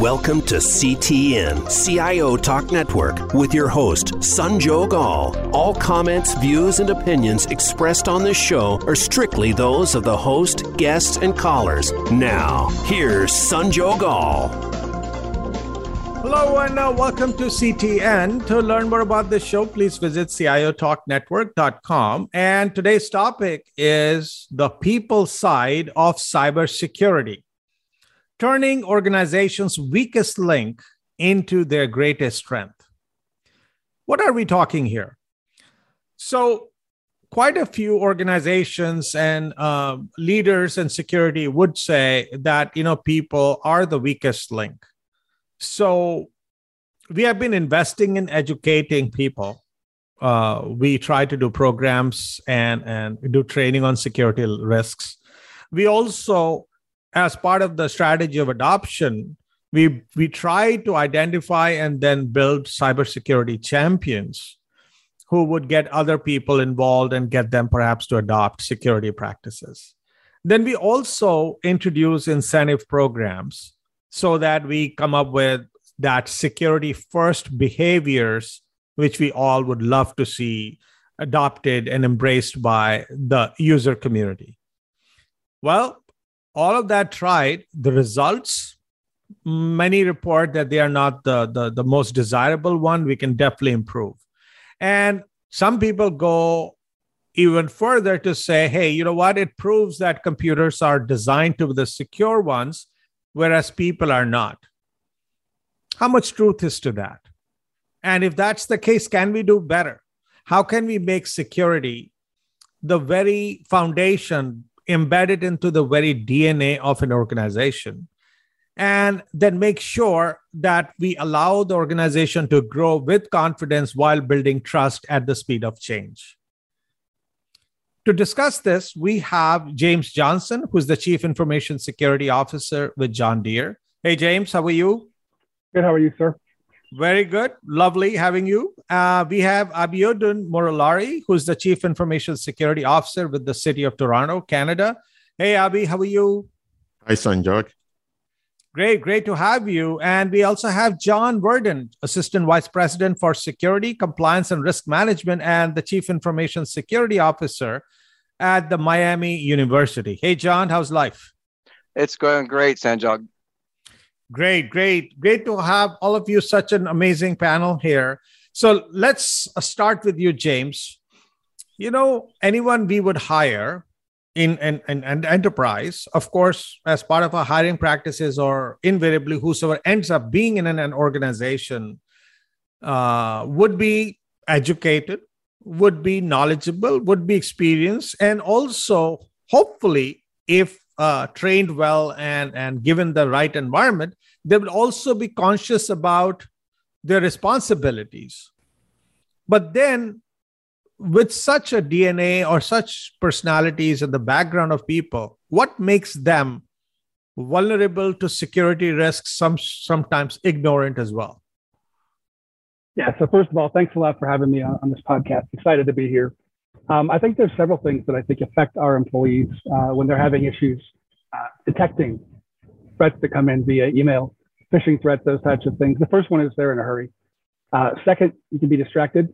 Welcome to CTN, CIO Talk Network, with your host, Sanjog Aul. All comments, views, and opinions expressed on this show are strictly those of the host, guests, and callers. Now, here's Sanjog Aul. Hello and welcome to CTN. To learn more about this show, please visit ciotalknetwork.com. And today's topic is the people side of cybersecurity, turning organizations' weakest link into their greatest strength. What are we talking here? So quite a few organizations and leaders in security would say that, you know, people are the weakest link. So we have been investing in educating people. We try to do programs and do training on security risks. We also, as part of the strategy of adoption, we try to identify and then build cybersecurity champions who would get other people involved and get them perhaps to adopt security practices. Then we also introduce incentive programs so that we come up with that security-first behaviors, which we all would love to see adopted and embraced by the user community. Well, all of that tried, the results, many report that they are not the most desirable one. We can definitely improve. And some people go even further to say, hey, you know what? It proves that computers are designed to be the secure ones, whereas people are not. How much truth is to that? And if that's the case, can we do better? How can we make security the very foundation embedded into the very DNA of an organization, and then make sure that we allow the organization to grow with confidence while building trust at the speed of change? To discuss this, we have James Johnson, who's the Chief Information Security Officer with John Deere. Hey, James, how are you? Good. How are you, sir? Very good. Lovely having you. We have Abiodun Morolari, who's the Chief Information Security Officer with the City of Toronto, Canada. Hey, Abi, how are you? Hi, Sanjog. Great to have you. And we also have John Virden, Assistant Vice President for Security, Compliance, and Risk Management, and the Chief Information Security Officer at the Miami University. Hey, John, how's life? It's going great, Sanjog. Great to have all of you, such an amazing panel here. So let's start with you, James. You know, anyone we would hire in an enterprise, of course, as part of our hiring practices, or invariably whosoever ends up being in an organization would be educated, would be knowledgeable, would be experienced, and also, hopefully, if trained well and given the right environment, they would also be conscious about their responsibilities. But then, with such a DNA or such personalities in the background of people, what makes them vulnerable to security risks, sometimes ignorant as well? Yeah, so first of all, thanks a lot for having me on this podcast. Excited to be here. I think there's several things that I think affect our employees when they're having issues detecting threats that come in via email, phishing threats, those types of things. The first one is they're in a hurry. Second, you can be distracted.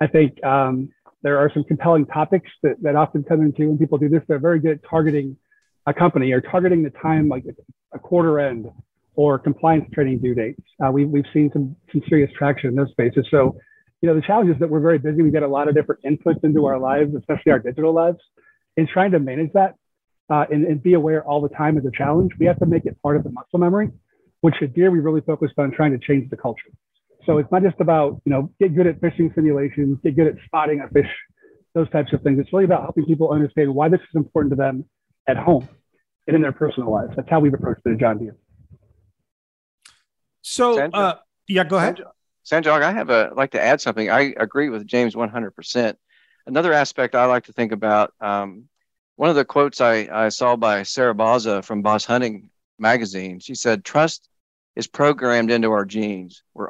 I think there are some compelling topics that often come into when people do this. They're very good at targeting a company or targeting the time, like a quarter end or compliance training due dates. We've seen some serious traction in those spaces. So, you know, the challenge is that we're very busy. We get a lot of different inputs into our lives, especially our digital lives, and trying to manage that and be aware all the time is a challenge. We have to make it part of the muscle memory, which at Deere we really focused on trying to change the culture. So it's not just about, you know, get good at phishing simulations, get good at spotting a fish, those types of things. It's really about helping people understand why this is important to them at home and in their personal lives. That's how we've approached it at John Deere. So, yeah, go ahead. Sanjog, I like to add something. I agree with James 100%. Another aspect I like to think about, one of the quotes I saw by Sarah Baza from Boss Hunting Magazine, she said, "Trust is programmed into our genes. We're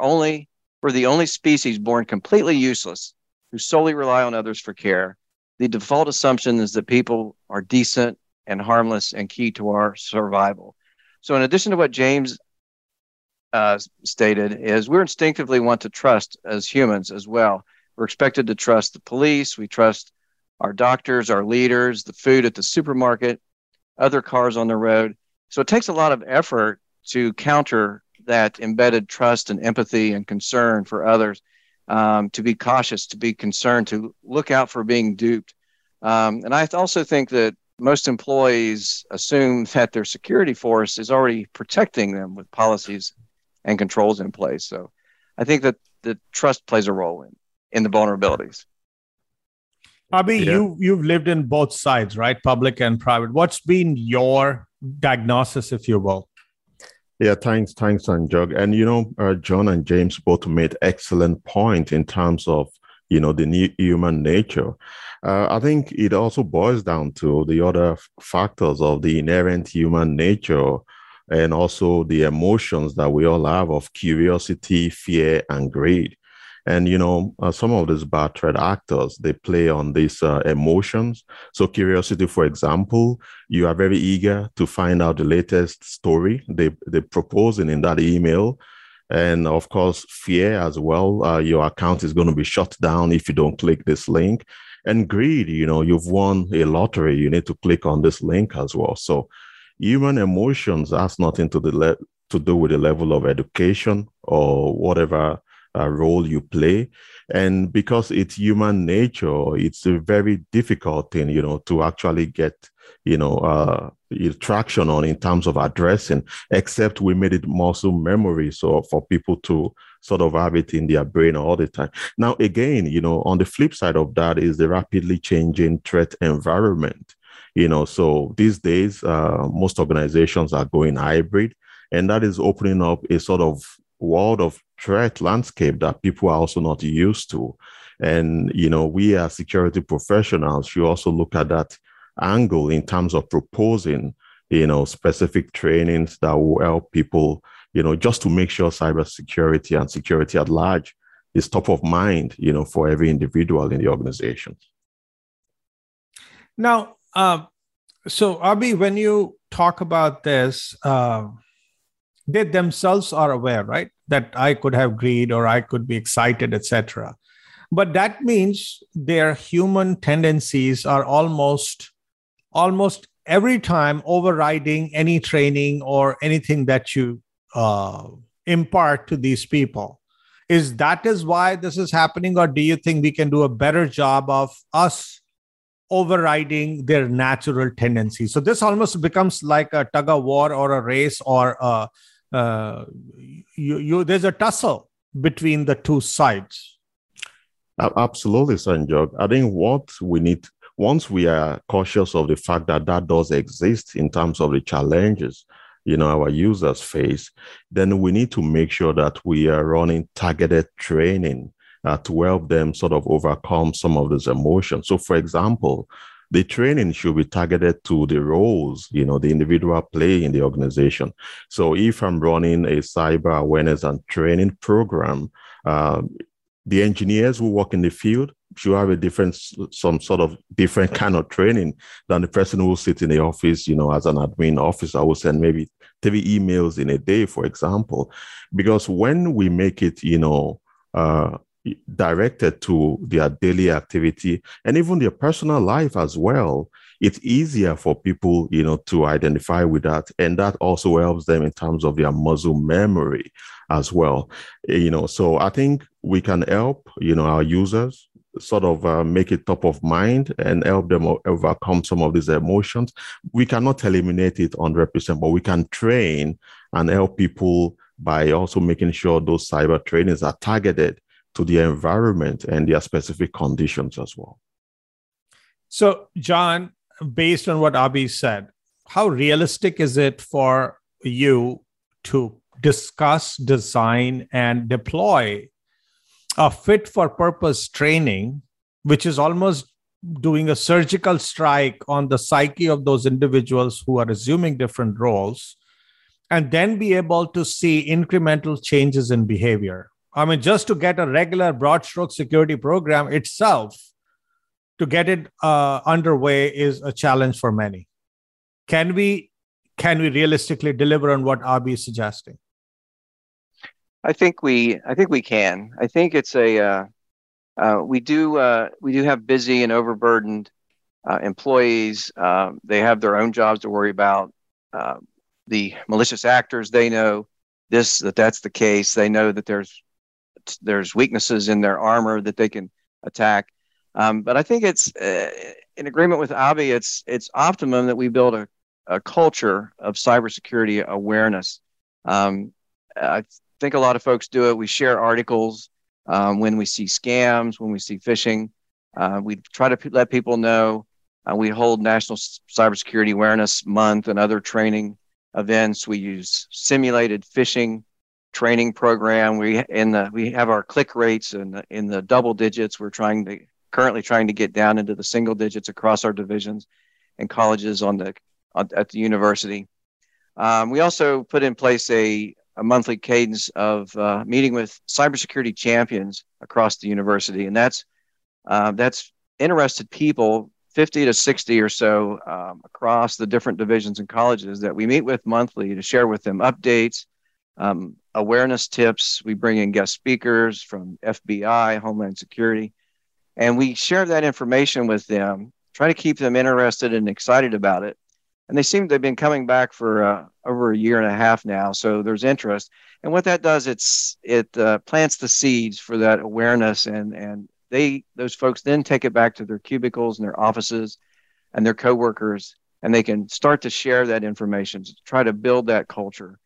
the only species born completely useless who solely rely on others for care. The default assumption is that people are decent and harmless and key to our survival." So in addition to what James stated is we instinctively want to trust as humans as well. We're expected to trust the police. We trust our doctors, our leaders, the food at the supermarket, other cars on the road. So it takes a lot of effort to counter that embedded trust and empathy and concern for others, to be cautious, to be concerned, to look out for being duped. And I also think that most employees assume that their security force is already protecting them with policies and controls in place. So I think that the trust plays a role in the vulnerabilities. Abhi, you've lived in both sides, right? Public and private. What's been your diagnosis, if you will? Yeah, thanks, Sanjog. And, John and James both made excellent point in terms of, the new human nature. I think it also boils down to the other factors of the inherent human nature and also the emotions that we all have of curiosity, fear, and greed. And, some of these bad threat actors, they play on these emotions. So curiosity, for example, you are very eager to find out the latest story they're proposing in that email. And of course, fear as well. Your account is going to be shut down if you don't click this link. And greed, you've won a lottery. You need to click on this link as well. So human emotions has nothing to do with the level of education or whatever role you play. And because it's human nature, it's a very difficult thing, to actually get, traction on in terms of addressing, except we made it muscle memory. So for people to sort of have it in their brain all the time. Now, again, on the flip side of that is the rapidly changing threat environment. So these days, most organizations are going hybrid, and that is opening up a sort of world of threat landscape that people are also not used to. And, we as security professionals, you also look at that angle in terms of proposing, specific trainings that will help people, just to make sure cybersecurity and security at large is top of mind, for every individual in the organization. Now, so Abhi, when you talk about this, they themselves are aware, right? That I could have greed or I could be excited, etc. But that means their human tendencies are almost every time overriding any training or anything that you impart to these people. Is that why this is happening? Or do you think we can do a better job of us overriding their natural tendencies? So this almost becomes like a tug of war or a race or there's a tussle between the two sides. Absolutely, Sanjog. I think what we need, once we are cautious of the fact that does exist in terms of the challenges, our users face, then we need to make sure that we are running targeted training to help them sort of overcome some of those emotions. So, for example, the training should be targeted to the roles, the individual play in the organization. So if I'm running a cyber awareness and training program, the engineers who work in the field should have some sort of different kind of training than the person who sits in the office, as an admin officer who send maybe 3 emails in a day, for example. Because when we make it, directed to their daily activity and even their personal life as well, it's easier for people, to identify with that. And that also helps them in terms of their muscle memory as well. So I think we can help, our users sort of make it top of mind and help them overcome some of these emotions. We cannot eliminate it 100%, but we can train and help people by also making sure those cyber trainings are targeted to the environment and their specific conditions as well. So, John, based on what Abhi said, how realistic is it for you to discuss, design, and deploy a fit-for-purpose training, which is almost doing a surgical strike on the psyche of those individuals who are assuming different roles, and then be able to see incremental changes in behavior? I mean, just to get a regular broad stroke security program itself, to get it underway is a challenge for many. Can we realistically deliver on what Abhi is suggesting? I think we can. I think it's a we do have busy and overburdened employees. They have their own jobs to worry about. The malicious actors, they know this, that's the case. They know that there's weaknesses in their armor that they can attack. But I think it's in agreement with Abhi. It's optimum that we build a culture of cybersecurity awareness. I think a lot of folks do it. We share articles when we see scams, when we see phishing. We try to let people know. We hold National Cybersecurity Awareness Month and other training events. We use simulated phishing training program. We have our click rates in the double digits. We're currently trying to get down into the single digits across our divisions and colleges at the university. We also put in place a monthly cadence of meeting with cybersecurity champions across the university, and that's interested people, 50 to 60 or so, across the different divisions and colleges that we meet with monthly to share with them updates, awareness tips. We bring in guest speakers from FBI, Homeland Security, and we share that information with them, try to keep them interested and excited about it. And they've been coming back for over a year and a half now, so there's interest. And what that does, it plants the seeds for that awareness, and those folks then take it back to their cubicles and their offices and their coworkers, and they can start to share that information to try to build that culture.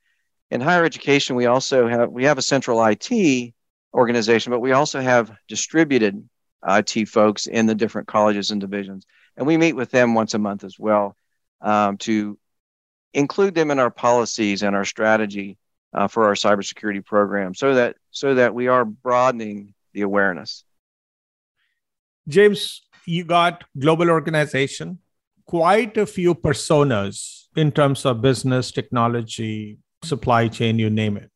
In higher education, we have a central IT organization, but we also have distributed IT folks in the different colleges and divisions, and we meet with them once a month as well. To include them in our policies and our strategy for our cybersecurity program, so that we are broadening the awareness. James, you got global organization, quite a few personas in terms of business, technology, supply chain, you name it.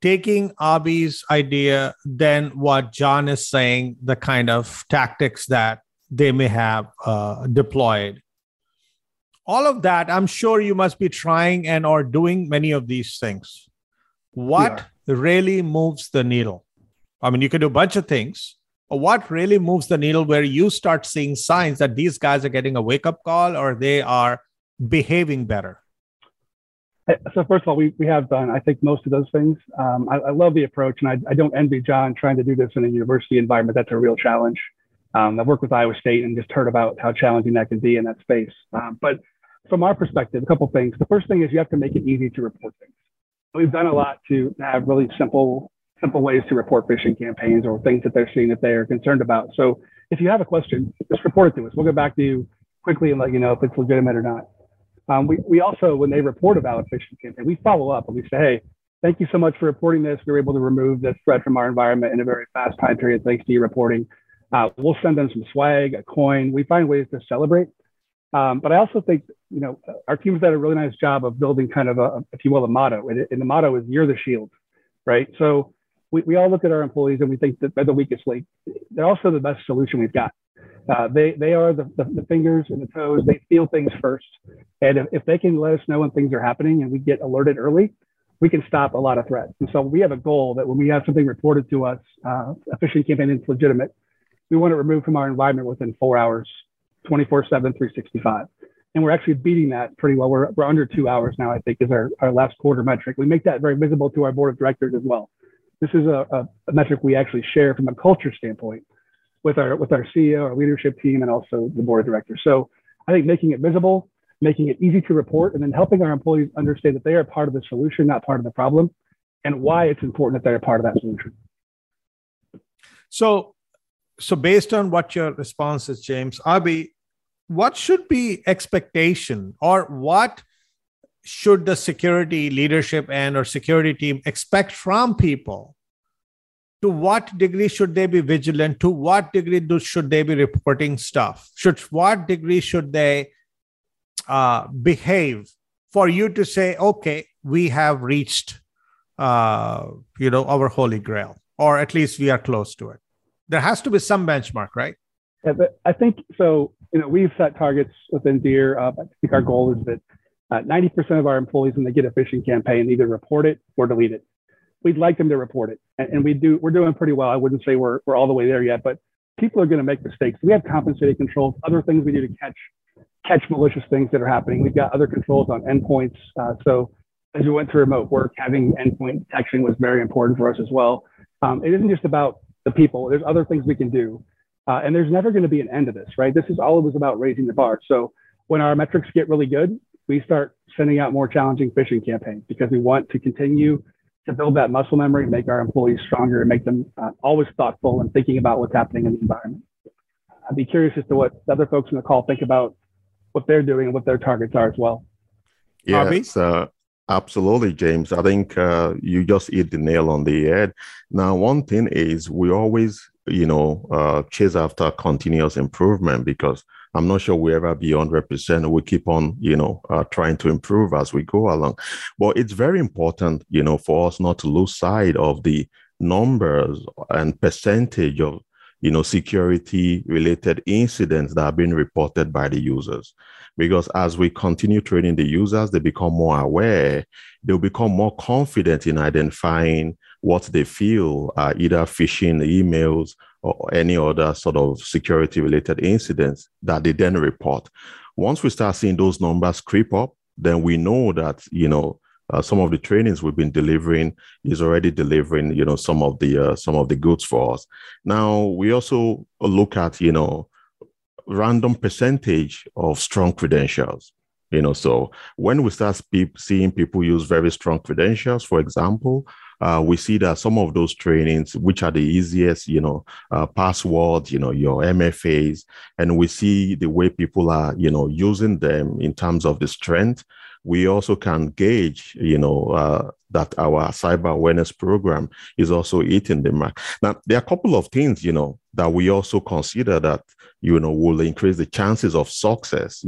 Taking Abhi's idea, then what John is saying, the kind of tactics that they may have deployed. All of that, I'm sure you must be trying and or doing many of these things. What really moves the needle? I mean, you can do a bunch of things. What really moves the needle where you start seeing signs that these guys are getting a wake-up call or they are behaving better? So first of all, we have done, I think, most of those things. I love the approach, and I don't envy John trying to do this in a university environment. That's a real challenge. I've worked with Iowa State and just heard about how challenging that can be in that space. But from our perspective, a couple of things. The first thing is you have to make it easy to report things. We've done a lot to have really simple ways to report phishing campaigns or things that they're seeing that they are concerned about. So if you have a question, just report it to us. We'll get back to you quickly and let you know if it's legitimate or not. We also, when they report about a phishing campaign, we follow up and we say, hey, thank you so much for reporting this. We were able to remove this threat from our environment in a very fast time period thanks to your reporting. We'll send them some swag, a coin. We find ways to celebrate. But I also think, our team's done a really nice job of building kind of a, if you will, a motto. And the motto is, you're the shield, right? So we all look at our employees and we think that they're the weakest link. They're also the best solution we've got. They are the fingers and the toes. They feel things first. And if they can let us know when things are happening and we get alerted early, we can stop a lot of threats. And so we have a goal that when we have something reported to us, a phishing campaign that's legitimate, we want it removed from our environment within 4 hours, 24/7, 365. And we're actually beating that pretty well. We're under 2 hours now, I think, is our last quarter metric. We make that very visible to our board of directors as well. This is a metric we actually share from a culture standpoint with our CEO, our leadership team, and also the board of directors. So I think making it visible, making it easy to report, and then helping our employees understand that they are part of the solution, not part of the problem, and why it's important that they're a part of that solution. So based on what your response is, James, Abhi, what should be expectation or what should the security leadership and or security team expect from people? To what degree should they be vigilant? To what degree should they be reporting stuff? What degree should they behave for you to say, okay, we have reached our holy grail, or at least we are close to it? There has to be some benchmark, right? Yeah, but I think so. We've set targets within Deere. I think our goal is that 90% of our employees, when they get a phishing campaign, either report it or delete it. we'd like them to report it. And we're doing pretty well. I wouldn't say we're all the way there yet, but people are going to make mistakes. We have compensated controls, other things we do to catch malicious things that are happening. We've got other controls on endpoints. So as we went to remote work, having endpoint detection was very important for us as well. It isn't just about the people. There's other things we can do. And there's never going to be an end to this, right? This is always about raising the bar. So when our metrics get really good, we start sending out more challenging phishing campaigns because we want to continue to build that muscle memory, make our employees stronger, and make them always thoughtful and thinking about what's happening in the environment. I'd be curious as to what other folks in the call think about what they're doing and what their targets are as well. Yes, absolutely, James. I think you just hit the nail on the head. Now, one thing is we always, chase after continuous improvement because I'm not sure we'll ever be 100%. We keep on, trying to improve as we go along. But it's very important, for us not to lose sight of the numbers and percentage of, security-related incidents that are being reported by the users. Because as we continue training the users, they become more aware. They'll become more confident in identifying what they feel are either phishing emails or any other sort of security-related incidents that they then report. Once we start seeing those numbers creep up, then we know that, some of the trainings we've been delivering is already delivering, some of the goods for us. Now, we also look at, random percentage of strong credentials. So when we start seeing people use very strong credentials, for example, we see that some of those trainings, which are the easiest, passwords, your MFAs, and we see the way people are, using them in terms of the strength. We also can gauge, that our cyber awareness program is also hitting the mark. Now, there are a couple of things, that we also consider that, will increase the chances of success,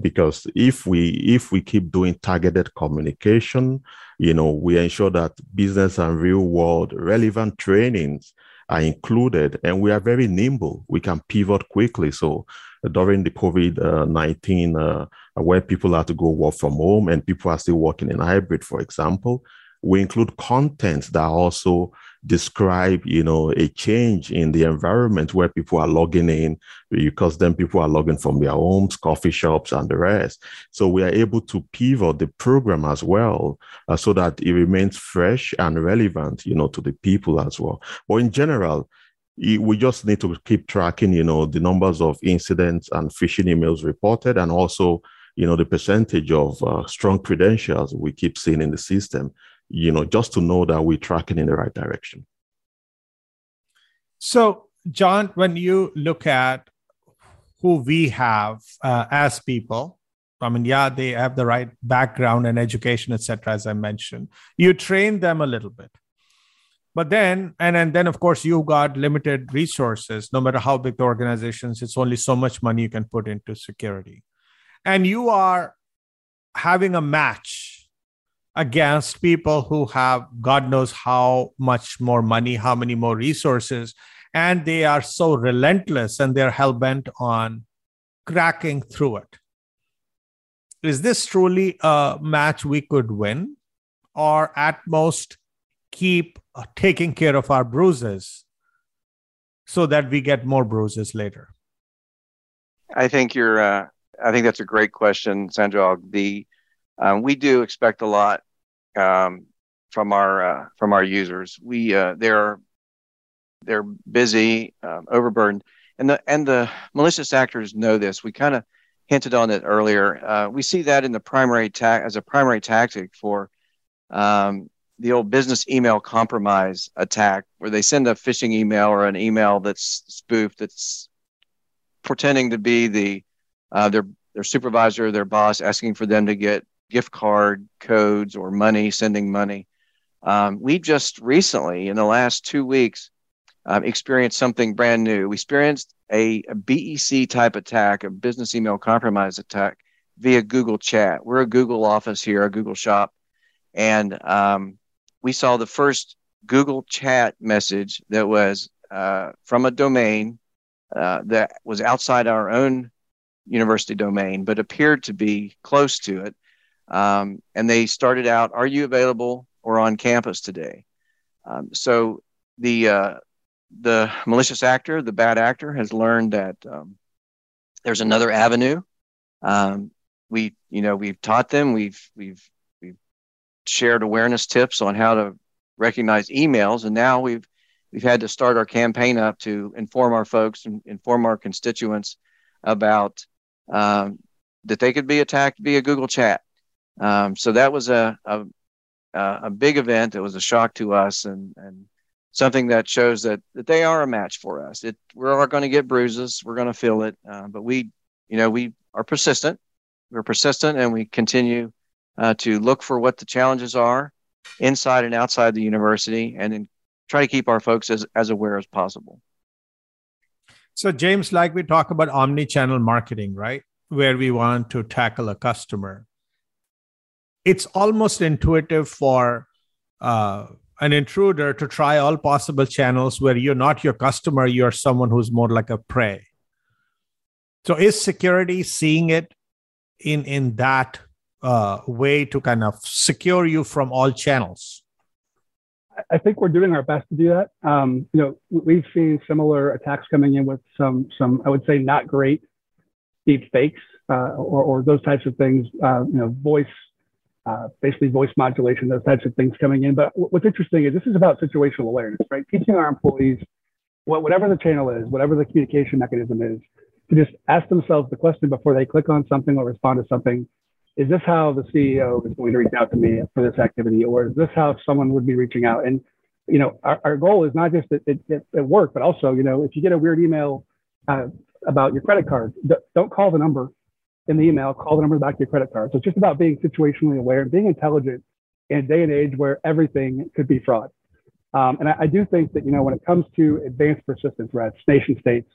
because if we keep doing targeted communication, we ensure that business and real world relevant trainings are included, and we are very nimble. We can pivot quickly. So during the COVID-19, where people are to go work from home and people are still working in hybrid, for example, we include contents that also describe, a change in the environment where people are logging in, because then people are logging from their homes, coffee shops, and the rest. So we are able to pivot the program as well, so that it remains fresh and relevant, to the people as well. But in general, we just need to keep tracking, the numbers of incidents and phishing emails reported, and also, the percentage of strong credentials we keep seeing in the system, just to know that we're tracking in the right direction. So, John, when you look at who we have as people, they have the right background and education, et cetera, as I mentioned, you train them a little bit. But then, and then, of course, you've got limited resources. No matter how big the organizations, it's only so much money you can put into security. And you are having a match against people who have God knows how much more money, how many more resources, and they are so relentless and they're hell-bent on cracking through it. Is this truly a match we could win, or at most keep taking care of our bruises so that we get more bruises later? I think that's a great question, Sanjog. We do expect a lot from our users. They're busy, overburdened, and the malicious actors know this. We kind of hinted on it earlier. We see that in the primary tactic for the old business email compromise attack, where they send a phishing email or an email that's spoofed, that's pretending to be their supervisor, their boss, asking for them to get gift card codes or money, sending money. We just recently, in the last 2 weeks, experienced something brand new. We experienced a BEC type attack, a business email compromise attack via Google Chat. We're a Google office here, a Google shop. And we saw the first Google Chat message that was from a domain that was outside our own university domain, but appeared to be close to it. And they started out, "Are you available or on campus today. So the malicious actor, the bad actor, has learned that there's another avenue. We've taught them. We've shared awareness tips on how to recognize emails, and now we've had to start our campaign up to inform our folks and inform our constituents about that they could be attacked via Google Chat. So that was a big event. It was a shock to us, and something that shows that they are a match for us. We're going to get bruises. We're going to feel it, but we are persistent. We're persistent, and we continue to look for what the challenges are inside and outside the university, and then try to keep our folks as aware as possible. So, James, like we talk about omni-channel marketing, right? Where we want to tackle a customer. It's almost intuitive for an intruder to try all possible channels where you're not your customer, you're someone who's more like a prey. So is security seeing it in that way to kind of secure you from all channels? I think we're doing our best to do that. We've seen similar attacks coming in with some I would say, not great deep fakes or those types of things, voice, basically voice modulation, those types of things coming in. But what's interesting is this is about situational awareness, right? Teaching our employees, whatever the channel is, whatever the communication mechanism is, to just ask themselves the question before they click on something or respond to something. Is this how the CEO is going to reach out to me for this activity? Or is this how someone would be reaching out? And, our goal is not just at work, but also, if you get a weird email about your credit card, don't call the number in the email, call the number back to your credit card. So it's just about being situationally aware and being intelligent in a day and age where everything could be fraud. And I do think that, when it comes to advanced persistent threats, nation states,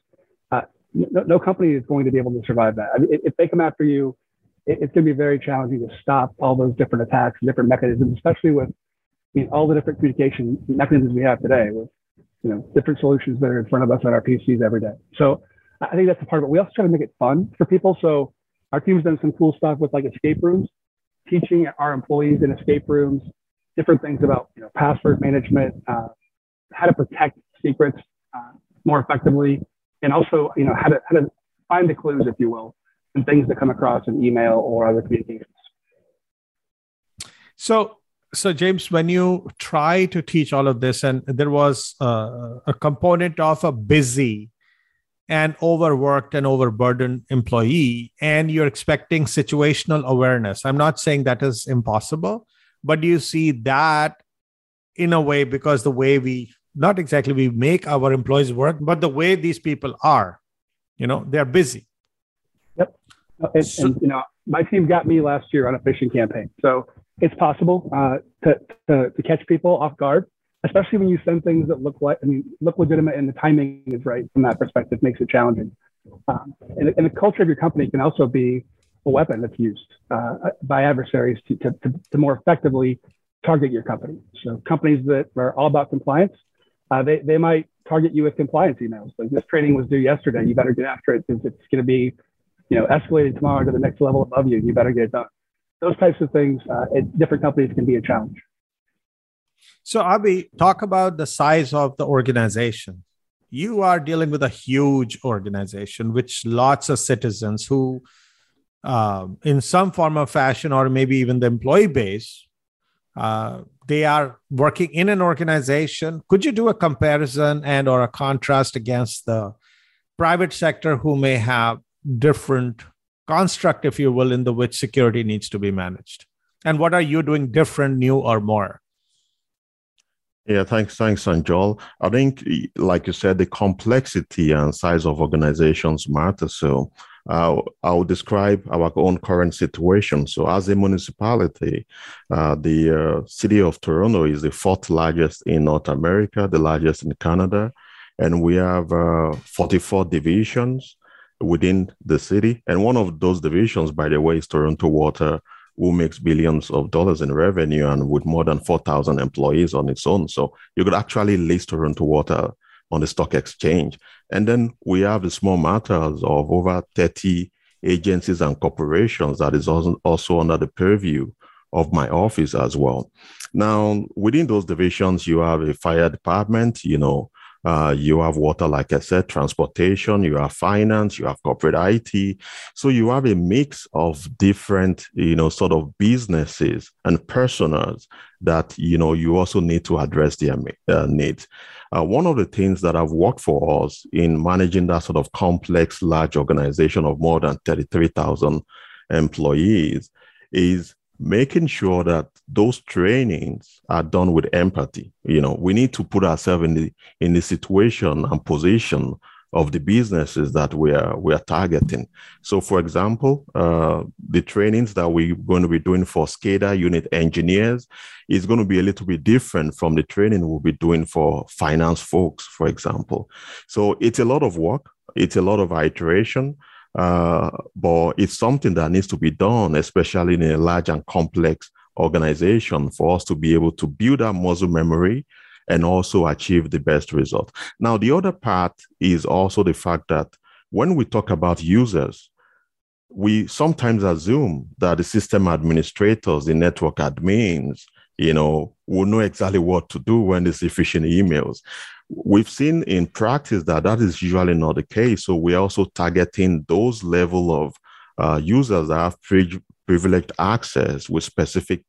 no company is going to be able to survive that. I mean, if they come after you, it's going to be very challenging to stop all those different attacks and different mechanisms, especially with all the different communication mechanisms we have today with different solutions that are in front of us on our PCs every day. So I think that's the part of it. We also try to make it fun for people. So our team's done some cool stuff with like escape rooms, teaching our employees in escape rooms, different things about password management, how to protect secrets more effectively, and also how to find the clues, if you will, and things that come across in email or other communications. So James, when you try to teach all of this, and there was a component of a busy and overworked and overburdened employee, and you're expecting situational awareness. I'm not saying that is impossible, but do you see that in a way, because the way we make our employees work, but the way these people are, they're busy. And my team got me last year on a phishing campaign. So it's possible to catch people off guard, especially when you send things that look legitimate and the timing is right. From that perspective, makes it challenging. And the culture of your company can also be a weapon that's used by adversaries to more effectively target your company. So companies that are all about compliance, they might target you with compliance emails. Like, this training was due yesterday. You better get after it because it's going to be escalated tomorrow to the next level above you, and you better get it done. Those types of things at different companies can be a challenge. So, Abhi, talk about the size of the organization. You are dealing with a huge organization, which lots of citizens who, in some form or fashion, or maybe even the employee base, they are working in an organization. Could you do a comparison and/or a contrast against the private sector, who may have different construct, if you will, in the which security needs to be managed? And what are you doing different, new, or more? Yeah, thanks, Sanjog. I think, like you said, the complexity and size of organizations matter. So I'll describe our own current situation. So as a municipality, the City of Toronto is the fourth largest in North America, the largest in Canada, and we have 44 divisions within the city. And one of those divisions, by the way, is Toronto Water, who makes billions of dollars in revenue and with more than 4,000 employees on its own. So you could actually list Toronto Water on the stock exchange. And then we have the small matters of over 30 agencies and corporations that is also under the purview of my office as well. Now, within those divisions, you have a fire department, you have water, like I said, transportation, you have finance, you have corporate IT. So you have a mix of different, sort of businesses and personas that, you also need to address their needs. One of the things that have worked for us in managing that sort of complex, large organization of more than 33,000 employees is making sure that those trainings are done with empathy. We need to put ourselves in the situation and position of the businesses that we are targeting. So, for example, the trainings that we're going to be doing for SCADA unit engineers is going to be a little bit different from the training we'll be doing for finance folks, for example. So it's a lot of work. It's a lot of iteration. But it's something that needs to be done, especially in a large and complex organization, for us to be able to build our muscle memory and also achieve the best result. Now, the other part is also the fact that when we talk about users, we sometimes assume that the system administrators, the network admins, will know exactly what to do when they see phishing emails. We've seen in practice that is usually not the case. So we're also targeting those level of users that have privileged access with specific,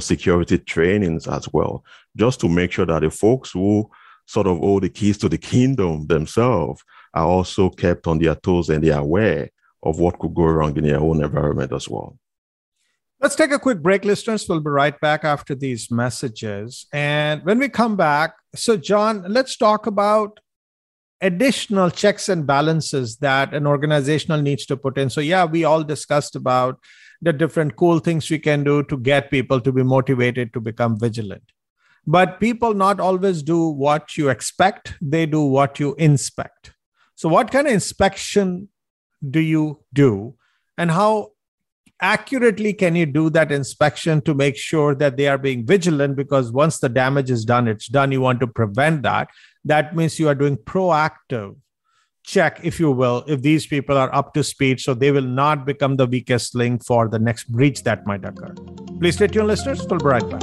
security trainings as well, just to make sure that the folks who sort of hold the keys to the kingdom themselves are also kept on their toes and they're aware of what could go wrong in their own environment as well. Let's take a quick break, listeners. We'll be right back after these messages. And when we come back, so John, let's talk about additional checks and balances that an organizational needs to put in. So yeah, we all discussed about the different cool things we can do to get people to be motivated to become vigilant. But people not always do what you expect. They do what you inspect. So what kind of inspection do you do, and how accurately can you do that inspection to make sure that they are being vigilant? Because once the damage is done, it's done. You want to prevent that. That means you are doing proactive check, if you will, if these people are up to speed, so they will not become the weakest link for the next breach that might occur. Please stay tuned, listeners. We'll be right back.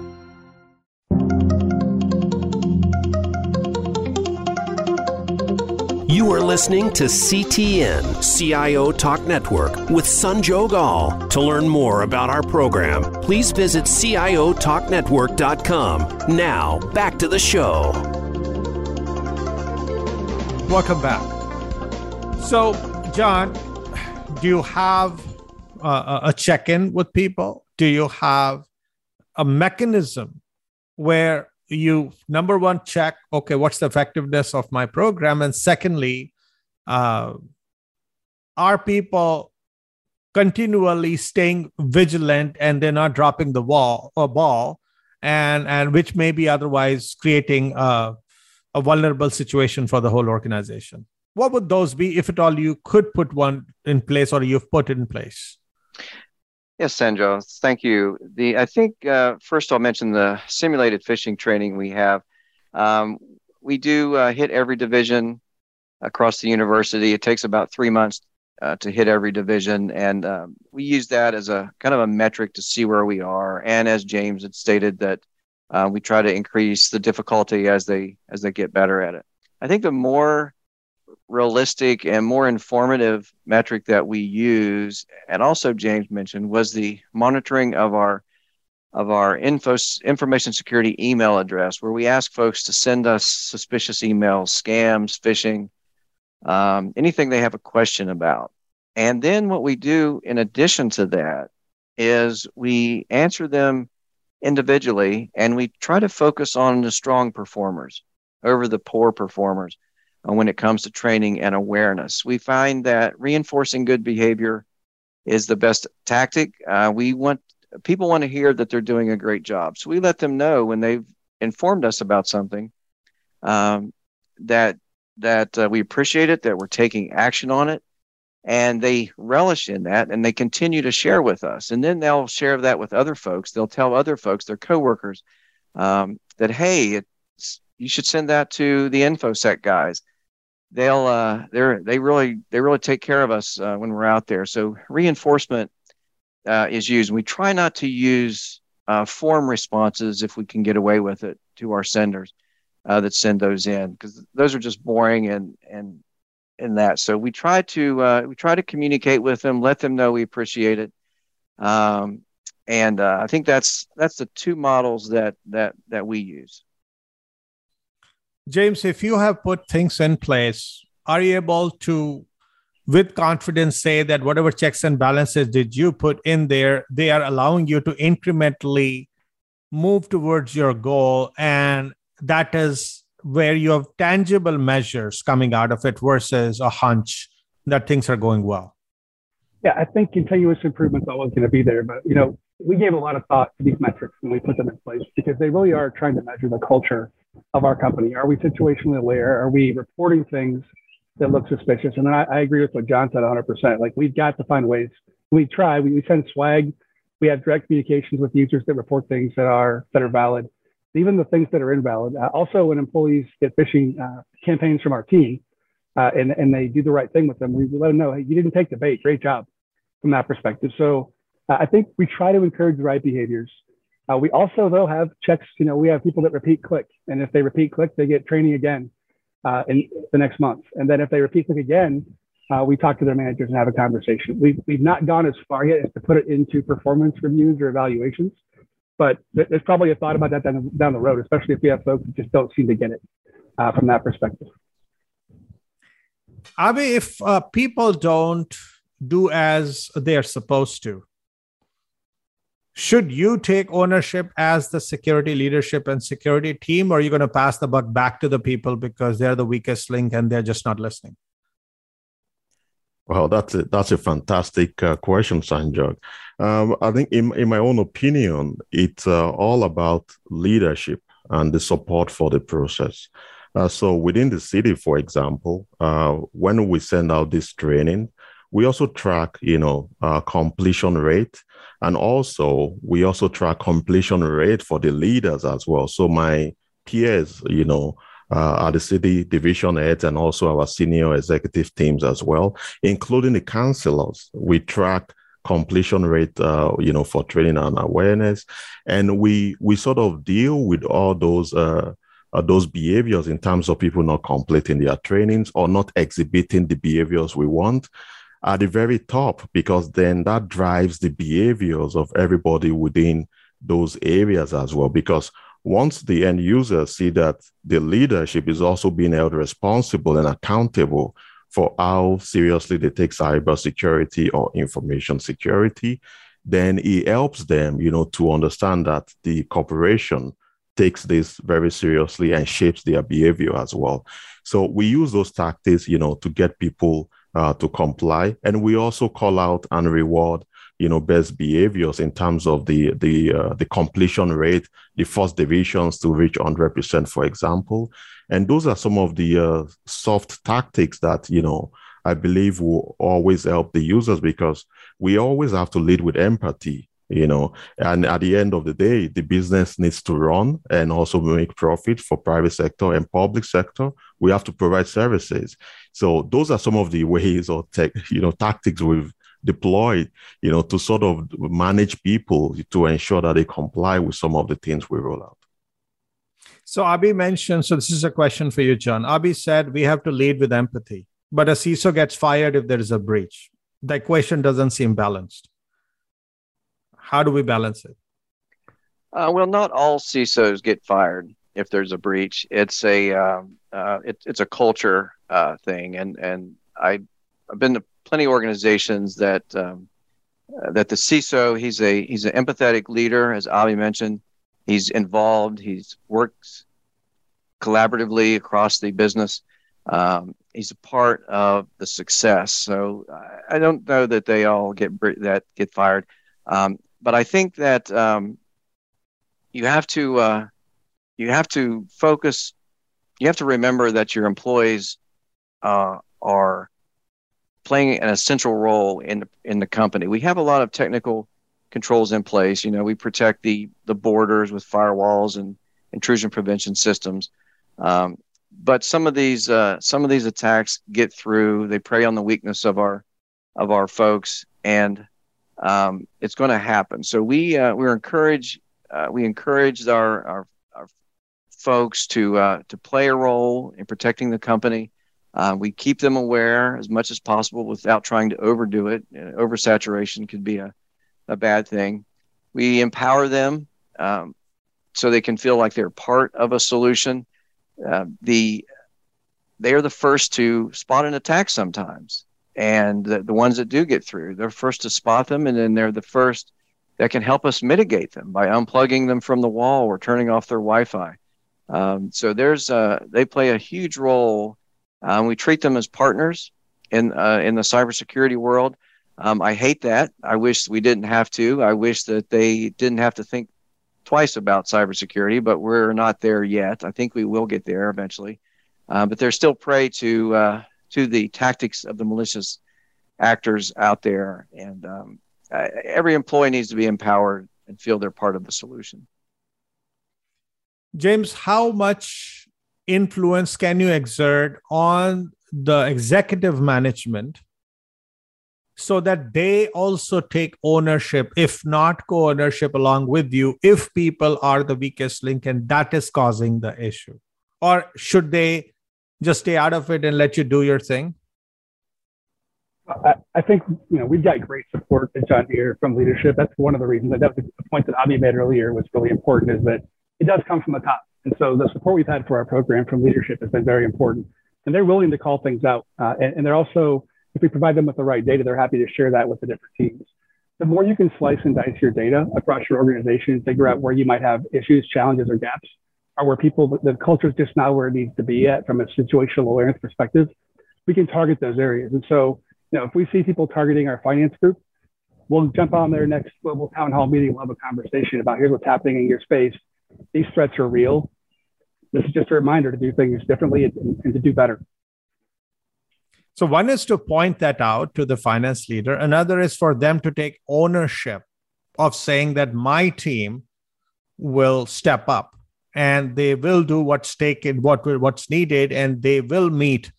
You are listening to CTN, CIO Talk Network, with Sanjog Aul. To learn more about our program, please visit CIOTalkNetwork.com. Now, back to the show. Welcome back. So, John, do you have a check-in with people? Do you have a mechanism where you, number one, check, okay, what's the effectiveness of my program? And secondly, are people continually staying vigilant and they're not dropping the ball, and which may be otherwise creating a vulnerable situation for the whole organization? What would those be, if at all you could put one in place or you've put it in place? Yes, Sanjog, thank you. I think first I'll mention the simulated phishing training we have. We do hit every division across the university. It takes about 3 months to hit every division. And we use that as a kind of a metric to see where we are. And as James had stated, that we try to increase the difficulty as they get better at it. I think the more realistic and more informative metric that we use, and also James mentioned, was the monitoring of our information security email address, where we ask folks to send us suspicious emails, scams, phishing, anything they have a question about. And then what we do in addition to that is we answer them individually, and we try to focus on the strong performers over the poor performers when it comes to training and awareness. We find that reinforcing good behavior is the best tactic. People want to hear that they're doing a great job. So we let them know when they've informed us about something that we appreciate it, that we're taking action on it, and they relish in that, and they continue to share with us. And then they'll share that with other folks. They'll tell other folks, their coworkers, that, hey, you should send that to the InfoSec guys. They really take care of us when we're out there. So reinforcement is used. We try not to use form responses if we can get away with it to our senders that send those in, because those are just boring and that. So we try to communicate with them, let them know we appreciate it, and I think that's the two models that we use. James, if you have put things in place, are you able to, with confidence, say that whatever checks and balances did you put in there, they are allowing you to incrementally move towards your goal, and that is where you have tangible measures coming out of it versus a hunch that things are going well? Yeah, I think continuous improvement's always going to be there, but we gave a lot of thought to these metrics when we put them in place, because they really are trying to measure the culture of our company. Are we situationally aware? Are we reporting things that look suspicious? And I agree with what John said 100%. Like, we've got to find ways. We try. We send swag. We have direct communications with users that report things that are valid, even the things that are invalid. Also, when employees get phishing campaigns from our team, and they do the right thing with them, we let them know, hey, you didn't take the bait. Great job from that perspective. So I think we try to encourage the right behaviors. We also, though, have checks. We have people that repeat click. And if they repeat click, they get training again in the next month. And then if they repeat click again, we talk to their managers and have a conversation. We've not gone as far yet as to put it into performance reviews or evaluations. But there's probably a thought about that down the road, especially if we have folks who just don't seem to get it from that perspective. Abhi, if people don't do as they're supposed to, should you take ownership as the security leadership and security team, or are you going to pass the buck back to the people because they're the weakest link and they're just not listening? Well, that's a fantastic question, Sanjog. I think in my own opinion, it's all about leadership and the support for the process. So within the city, for example, when we send out this training, we also track, completion rate. And also, we also track completion rate for the leaders as well. So my peers, are the city division heads and also our senior executive teams as well, including the councillors. We track completion rate, for training and awareness. And we sort of deal with all those behaviors in terms of people not completing their trainings or not exhibiting the behaviors we want at the very top, because then that drives the behaviors of everybody within those areas as well. Because once the end users see that the leadership is also being held responsible and accountable for how seriously they take cybersecurity or information security, then it helps them, to understand that the corporation takes this very seriously and shapes their behavior as well. So we use those tactics, to get people to comply. And we also call out and reward, best behaviors in terms of the completion rate, the first divisions to reach 100%, for example. And those are some of the soft tactics that, I believe will always help the users, because we always have to lead with empathy, and at the end of the day, the business needs to run and also make profit for private sector and public sector. We have to provide services. So those are some of the ways or tactics we've deployed, to sort of manage people to ensure that they comply with some of the things we roll out. So Abhi mentioned, so this is a question for you, John. Abhi said we have to lead with empathy, but a CISO gets fired if there is a breach. The equation doesn't seem balanced. How do we balance it? Well, not all CISOs get fired if there's a breach. It's it's a culture thing, and I've been to plenty of organizations that the CISO, he's an empathetic leader, as Abhi mentioned, He's involved. He's works collaboratively across the business. He's a part of the success. So I don't know that they all get fired, but I think that you have to focus. You have to remember that your employees are playing an essential role in the company. We have a lot of technical controls in place. You know, we protect the borders with firewalls and intrusion prevention systems. But some of these attacks get through. They prey on the weakness of our folks, and it's going to happen. So we encourage our folks to play a role in protecting the company. We keep them aware as much as possible without trying to overdo it. Oversaturation could be a bad thing. We empower them so they can feel like they're part of a solution. They are the first to spot an attack sometimes, and the ones that do get through, they're first to spot them, and then they're the first that can help us mitigate them by unplugging them from the wall or turning off their Wi-Fi. So they play a huge role. We treat them as partners in the cybersecurity world. I hate that. I wish we didn't have to. I wish that they didn't have to think twice about cybersecurity, but we're not there yet. I think we will get there eventually, but they're still prey to the tactics of the malicious actors out there. And every employee needs to be empowered and feel they're part of the solution. James, how much influence can you exert on the executive management so that they also take ownership, if not co-ownership, along with you, if people are the weakest link and that is causing the issue? Or should they just stay out of it and let you do your thing? I think, you know, we've got great support at John Deere from leadership. That's one of the reasons. That was the point that Abhi made earlier was really important, is that it does come from the top. And so the support we've had for our program from leadership has been very important. And they're willing to call things out. And they're also, if we provide them with the right data, they're happy to share that with the different teams. The more you can slice and dice your data across your organization and figure out where you might have issues, challenges, or gaps, or where the culture is just not where it needs to be at from a situational awareness perspective, we can target those areas. And so, you know, if we see people targeting our finance group, we'll jump on their next global town hall meeting, we'll have a conversation about here's what's happening in your space. These threats are real. This is just a reminder to do things differently and to do better. So one is to point that out to the finance leader. Another is for them to take ownership of saying that my team will step up and they will do what's taken, what's needed, and they will meet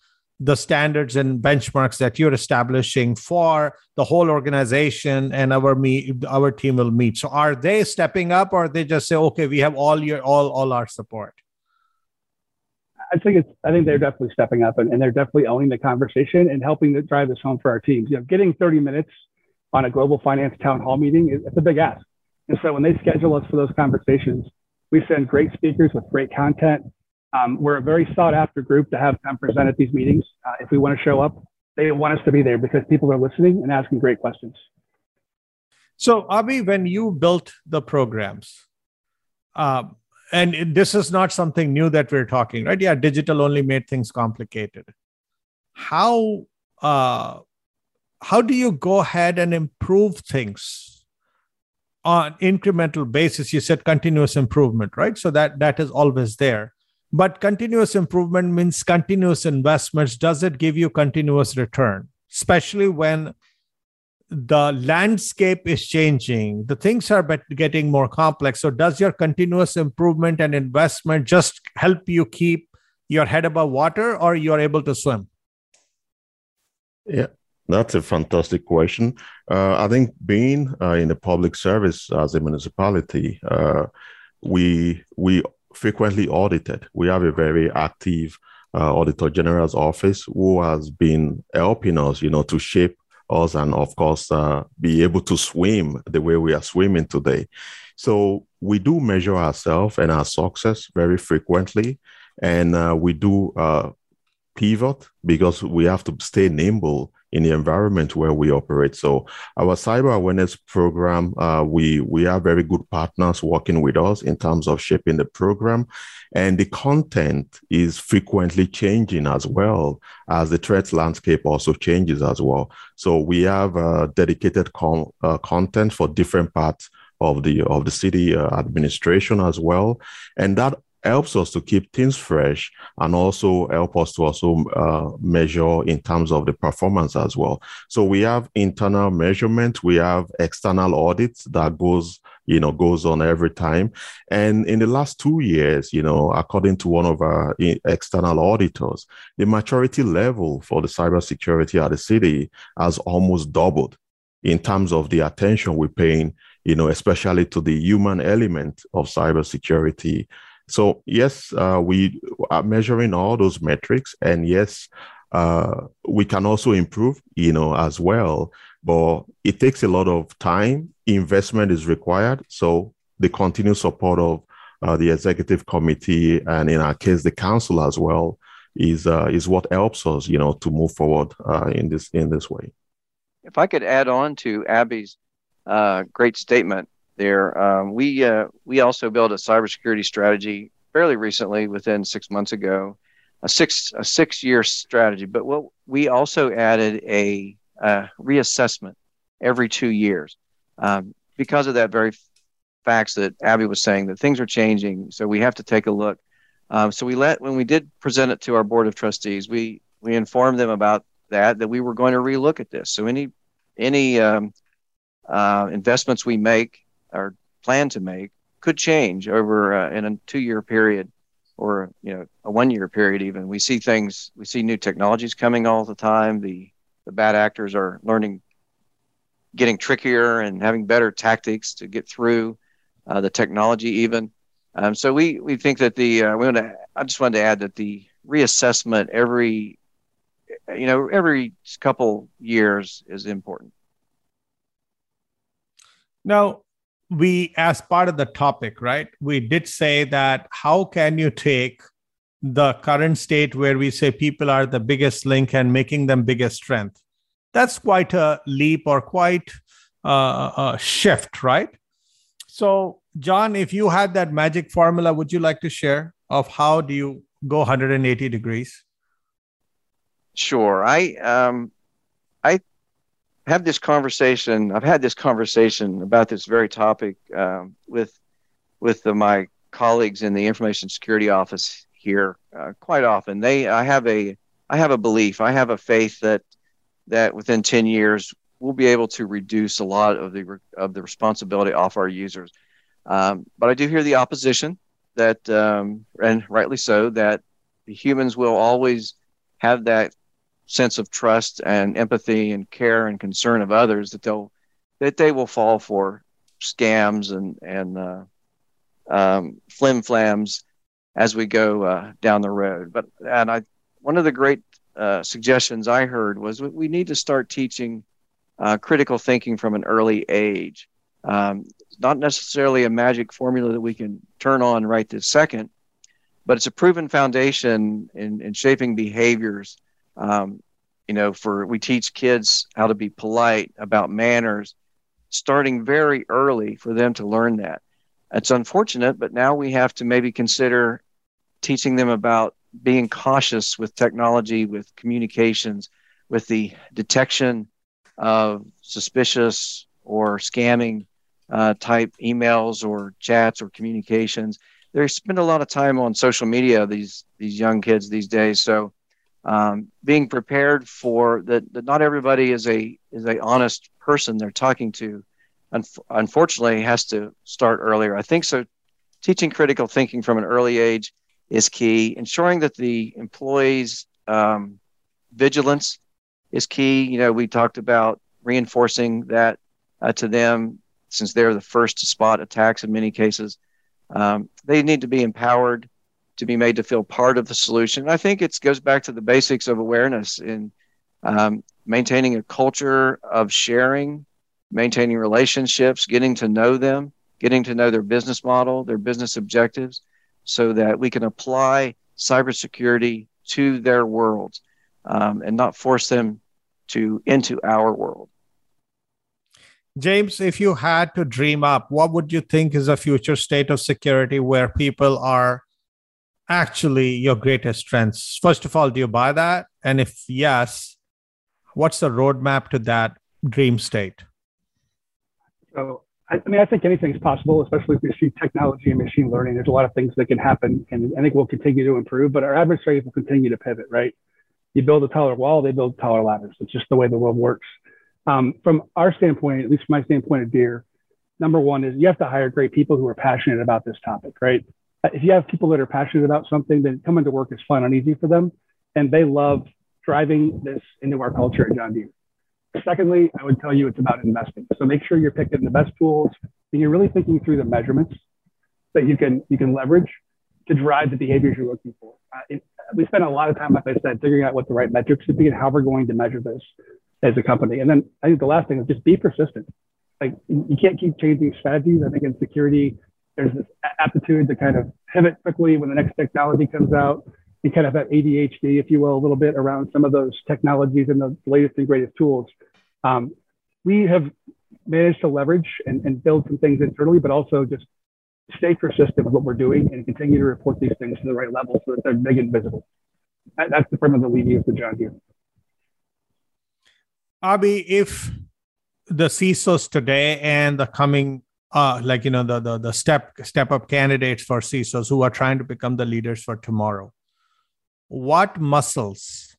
the standards and benchmarks that you're establishing for the whole organization, and our team will meet. So are they stepping up, or they just say, okay, we have all our support? I think they're definitely stepping up, and they're definitely owning the conversation and helping to drive this home for our teams. You know, getting 30 minutes on a global finance town hall meeting, it's a big ask. And so when they schedule us for those conversations, we send great speakers with great content. We're a very sought after group to have them present at these meetings. If we want to show up, they want us to be there because people are listening and asking great questions. So Abhi, when you built the programs, and this is not something new that we're talking, right? Yeah, digital only made things complicated. How do you go ahead and improve things on incremental basis? You said continuous improvement, right? So that is always there. But continuous improvement means continuous investments. Does it give you continuous return, especially when the landscape is changing, the things are getting more complex? So does your continuous improvement and investment just help you keep your head above water, or you're able to swim? Yeah, that's a fantastic question. I think being in the public service as a municipality, we frequently audited. We have a very active Auditor General's office who has been helping us, you know, to shape us and, of course, be able to swim the way we are swimming today. So we do measure ourselves and our success very frequently, and we do pivot because we have to stay nimble in the environment where we operate. So our cyber awareness program, we have very good partners working with us in terms of shaping the program. And the content is frequently changing as well as the threat landscape also changes as well. So we have dedicated content for different parts of the city administration as well. And that helps us to keep things fresh and also help us to also measure in terms of the performance as well. So we have internal measurement, we have external audits that goes on every time. And in the last 2 years, according to one of our external auditors, the maturity level for the cybersecurity at the city has almost doubled in terms of the attention we're paying, especially to the human element of cybersecurity. So yes, we are measuring all those metrics, and yes, we can also improve, as well. But it takes a lot of time. Investment is required. So the continued support of the executive committee, and in our case, the council as well, is what helps us, to move forward in this way. If I could add on to Abby's great statement. There, we also built a cybersecurity strategy fairly recently, within 6 months ago, a six-year strategy. But what we also added a reassessment every 2 years because of that very facts that Abby was saying, that things are changing. So we have to take a look. So when we did present it to our board of trustees, we informed them about that we were going to relook at this. So any investments we make or plan to make could change over in a 2 year period, or a 1 year period even. We see new technologies coming all the time. The bad actors are learning, getting trickier and having better tactics to get through the technology even. So we think that I just wanted to add that the reassessment every couple years is important. Now, we, as part of the topic, right, we did say that how can you take the current state where we say people are the biggest link and making them biggest strength? That's quite a leap or quite a shift, right? So, John, if you had that magic formula, would you like to share of how do you go 180 degrees? Sure. I have this conversation. I've had this conversation about this very topic with my colleagues in the information security office here quite often. I have a belief. I have a faith that within 10 years we'll be able to reduce a lot of the responsibility off our users. But I do hear the opposition that, and rightly so, that the humans will always have that sense of trust and empathy and care and concern of others, that they will fall for scams and flim-flams as we go down the road. But one of the great suggestions I heard was we need to start teaching critical thinking from an early age. Not necessarily a magic formula that we can turn on right this second, but it's a proven foundation in shaping behaviors. We teach kids how to be polite, about manners, starting very early for them to learn that. It's unfortunate, but now we have to maybe consider teaching them about being cautious with technology, with communications, with the detection of suspicious or scamming type emails or chats or communications. They spend a lot of time on social media, these young kids these days. So being prepared for that not everybody is a honest person they're talking to, unfortunately has to start earlier. I think so. Teaching critical thinking from an early age is key. Ensuring that the employees' vigilance is key. We talked about reinforcing that to them, since they're the first to spot attacks in many cases. They need to be empowered to be made to feel part of the solution. I think it goes back to the basics of awareness in maintaining a culture of sharing, maintaining relationships, getting to know them, getting to know their business model, their business objectives, so that we can apply cybersecurity to their world, and not force them into our world. James, if you had to dream up, what would you think is a future state of security where people are actually your greatest strengths? First of all, do you buy that? And if yes, what's the roadmap to that dream state? So, I mean, I think anything's possible, especially if we see technology and machine learning. There's a lot of things that can happen, and I think we'll continue to improve, but our adversaries will continue to pivot, right? You build a taller wall, they build taller ladders. It's just the way the world works. From our standpoint, at least from my standpoint at Deere, number one is you have to hire great people who are passionate about this topic, right? If you have people that are passionate about something, then coming to work is fun and easy for them, and they love driving this into our culture at John Deere. Secondly, I would tell you it's about investing. So make sure you're picking the best tools and you're really thinking through the measurements that you can leverage to drive the behaviors you're looking for. We spend a lot of time, like I said, figuring out what the right metrics should be and how we're going to measure this as a company. And then I think the last thing is just be persistent. Like, you can't keep changing strategies. I think in security, there's this aptitude to kind of pivot quickly when the next technology comes out. You kind of have ADHD, if you will, a little bit around some of those technologies and the latest and greatest tools. We have managed to leverage and build some things internally, but also just stay persistent with what we're doing and continue to report these things to the right level so that they're big and visible. That's the premise that we use for John Deere. Abhi, if the CISOs today and the coming the step up candidates for CISOs who are trying to become the leaders for tomorrow, what muscles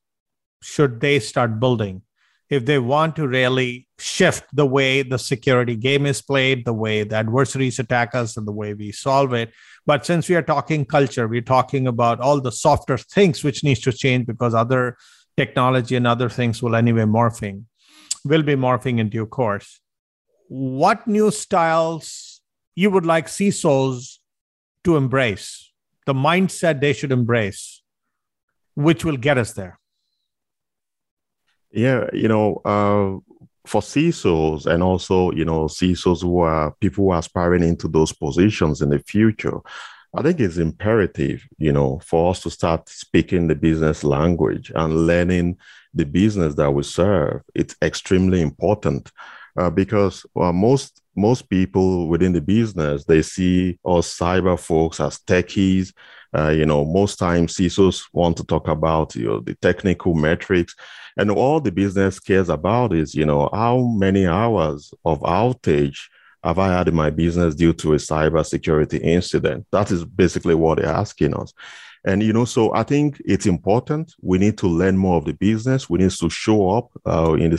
should they start building if they want to really shift the way the security game is played, the way the adversaries attack us, and the way we solve it? But since we are talking culture, we're talking about all the softer things which needs to change because other technology and other things will be morphing in due course. What new styles you would like CISOs to embrace, the mindset they should embrace, which will get us there? Yeah, for CISOs and also, CISOs who are people who are aspiring into those positions in the future, I think it's imperative, for us to start speaking the business language and learning the business that we serve. It's extremely important because most people within the business, they see us cyber folks as techies. Most times CISOs want to talk about the technical metrics, and all the business cares about is, how many hours of outage have I had in my business due to a cybersecurity incident? That is basically what they're asking us. And, so I think it's important. We need to learn more of the business. We need to show up in the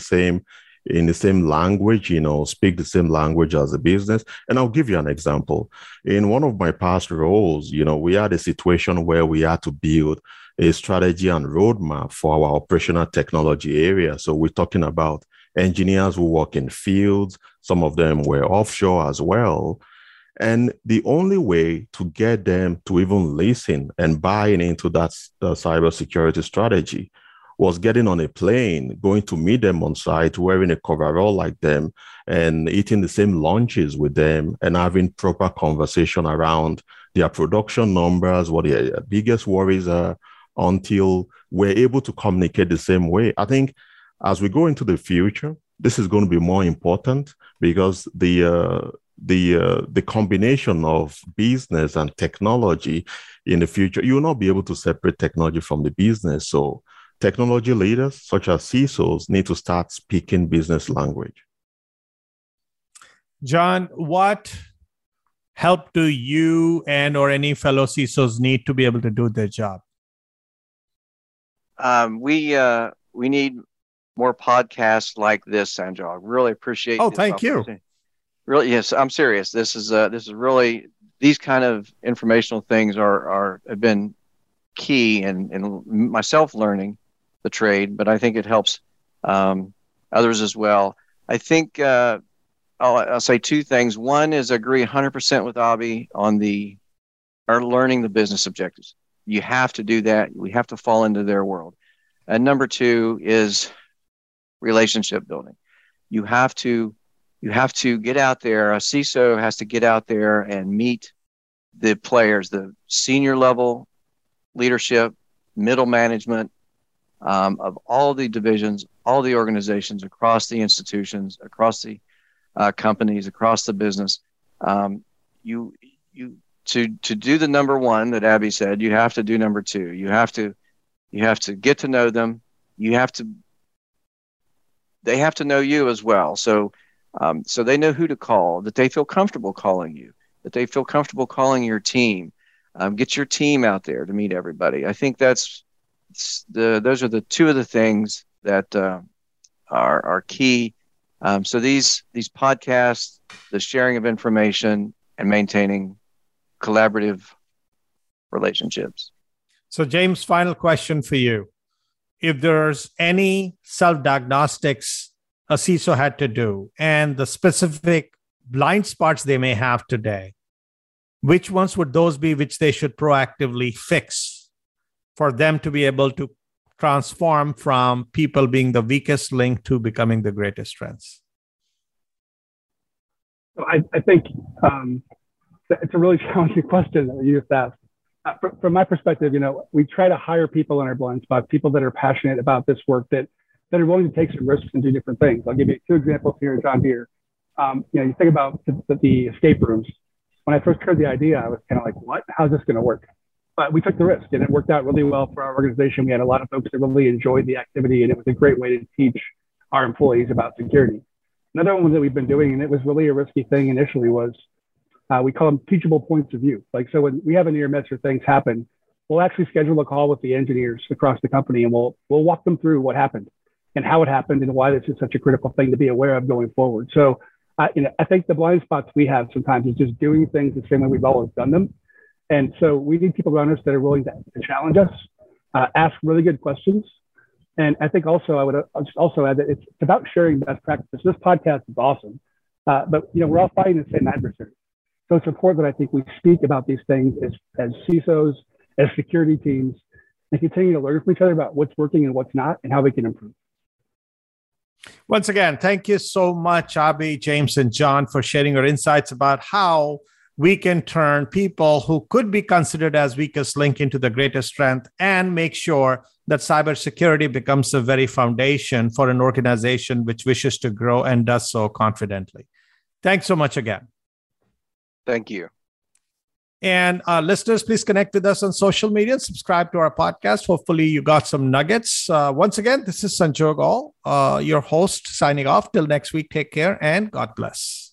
same language, speak the same language as the business. And I'll give you an example. In one of my past roles, we had a situation where we had to build a strategy and roadmap for our operational technology area. So we're talking about engineers who work in fields. Some of them were offshore as well. And the only way to get them to even listen and buy into that cybersecurity strategy was getting on a plane, going to meet them on site, wearing a coverall like them, and eating the same lunches with them, and having proper conversation around their production numbers, what their biggest worries are, until we're able to communicate the same way. I think as we go into the future, this is going to be more important because the combination of business and technology in the future, you will not be able to separate technology from the business. So technology leaders such as CISOs need to start speaking business language. John, what help do you and or any fellow CISOs need to be able to do their job? We need more podcasts like this, Sanjog. Really appreciate. Oh, thank you. Really, yes, I'm serious. This is really, these kind of informational things have been key in myself learning the trade, but I think it helps others as well. I think I'll say two things. One is agree 100% with Abhi on learning the business objectives. You have to do that. We have to fall into their world. And number two is relationship building. You have to get out there. A CISO has to get out there and meet the players, the senior level leadership, middle management of all the divisions, all the organizations across the institutions, across the companies, across the business. To do the number one that Abby said, you have to do number two. You have to get to know them. They have to know you as well. So they know who to call, that they feel comfortable calling you, that they feel comfortable calling your team. Get your team out there to meet everybody. I think those are the two of the things that are key. So these podcasts, the sharing of information, and maintaining collaborative relationships. So James, final question for you. If there's any self-diagnostics a CISO had to do and the specific blind spots they may have today, which ones would those be which they should proactively fix for them to be able to transform from people being the weakest link to becoming the greatest strengths? I think it's a really challenging question that you just asked. From my perspective, we try to hire people in our blind spots, people that are passionate about this work, that are willing to take some risks and do different things. I'll give you two examples here at John Deere. You think about the escape rooms. When I first heard the idea, I was kind of like, what? How's this going to work? But we took the risk, and it worked out really well for our organization. We had a lot of folks that really enjoyed the activity, and it was a great way to teach our employees about security. Another one that we've been doing, and it was really a risky thing initially, was we call them teachable points of view. Like, so when we have a near miss or things happen, we'll actually schedule a call with the engineers across the company, and we'll walk them through what happened and how it happened and why this is such a critical thing to be aware of going forward. So I think the blind spots we have sometimes is just doing things the same way we've always done them. And so we need people around us that are willing to challenge us, ask really good questions. And I think also I'll just also add that it's about sharing best practices. This podcast is awesome, but we're all fighting the same adversary. So it's important that I think we speak about these things as CISOs, as security teams, and continue to learn from each other about what's working and what's not and how we can improve. Once again, thank you so much, Abby, James, and John, for sharing your insights about how we can turn people who could be considered as weakest link into the greatest strength and make sure that cybersecurity becomes the very foundation for an organization which wishes to grow and does so confidently. Thanks so much again. Thank you. And listeners, please connect with us on social media, subscribe to our podcast. Hopefully you got some nuggets. Once again, this is Sanjog Aul, your host, signing off. Till next week, take care and God bless.